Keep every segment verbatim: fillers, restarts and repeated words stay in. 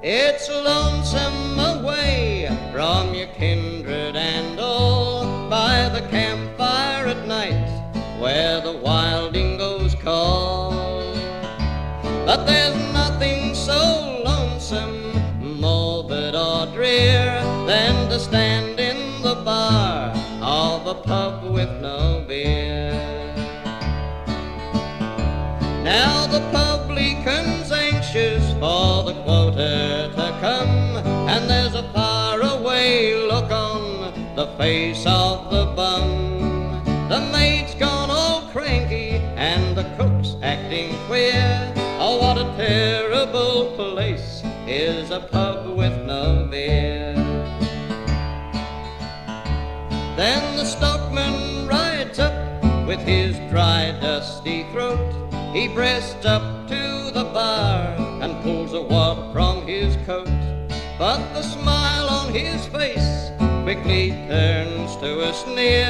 It's lonesome away from your kindred and all, by the campfire at night where the wild dingoes call. But there's nothing so lonesome, morbid or drear, than to stand in the bar of a pub with no beer. Now the publican's anxious for the quota to come, and there's a faraway look on the face of the bum. The maid's gone all cranky and the cook's acting queer. Oh, what a terrible place is a pub with no beer. Then the stockman rides up with his dry, dusty throat. He breasts up to the bar and pulls a wad from his coat. But the smile on his face quickly turns to a sneer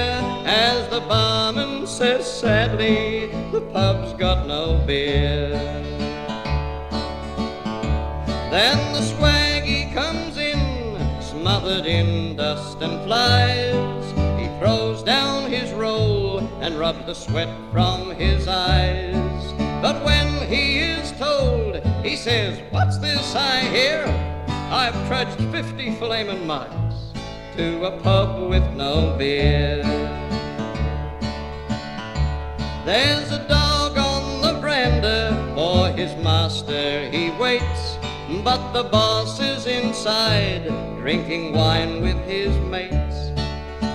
as the barman says sadly, the pub's got no beer. Then the swaggy comes in, smothered in dust and flies. He throws down his roll and rubs the sweat from his eyes. But when he is told, he says, "What's this I hear? I've trudged fifty flaming miles to a pub with no beer." There's a dog on the veranda, for his master he waits. But the boss is inside, drinking wine with his mates.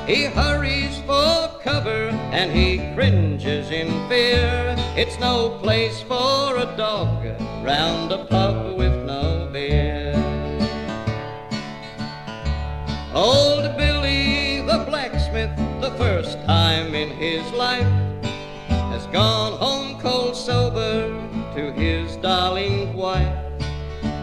He hurries for cover and he cringes in fear. It's no place for a dog round a pub with no beer. Old Billy the blacksmith, the first time in his life, has gone home cold sober to his darling wife.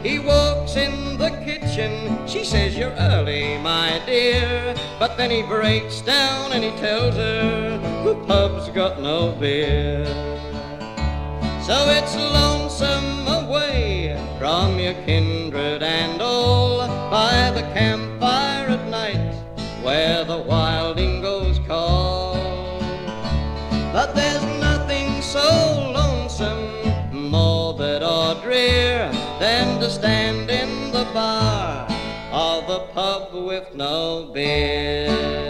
He walks in the kitchen, she says, "You're early, my dear." But then he breaks down and he tells her, the pub's got no beer. So it's lonesome away from your kindred and all, by the campfire at night where the wild dingoes call. But there's nothing so lonesome, morbid or drear, than to stand in the bar of a pub with no beer.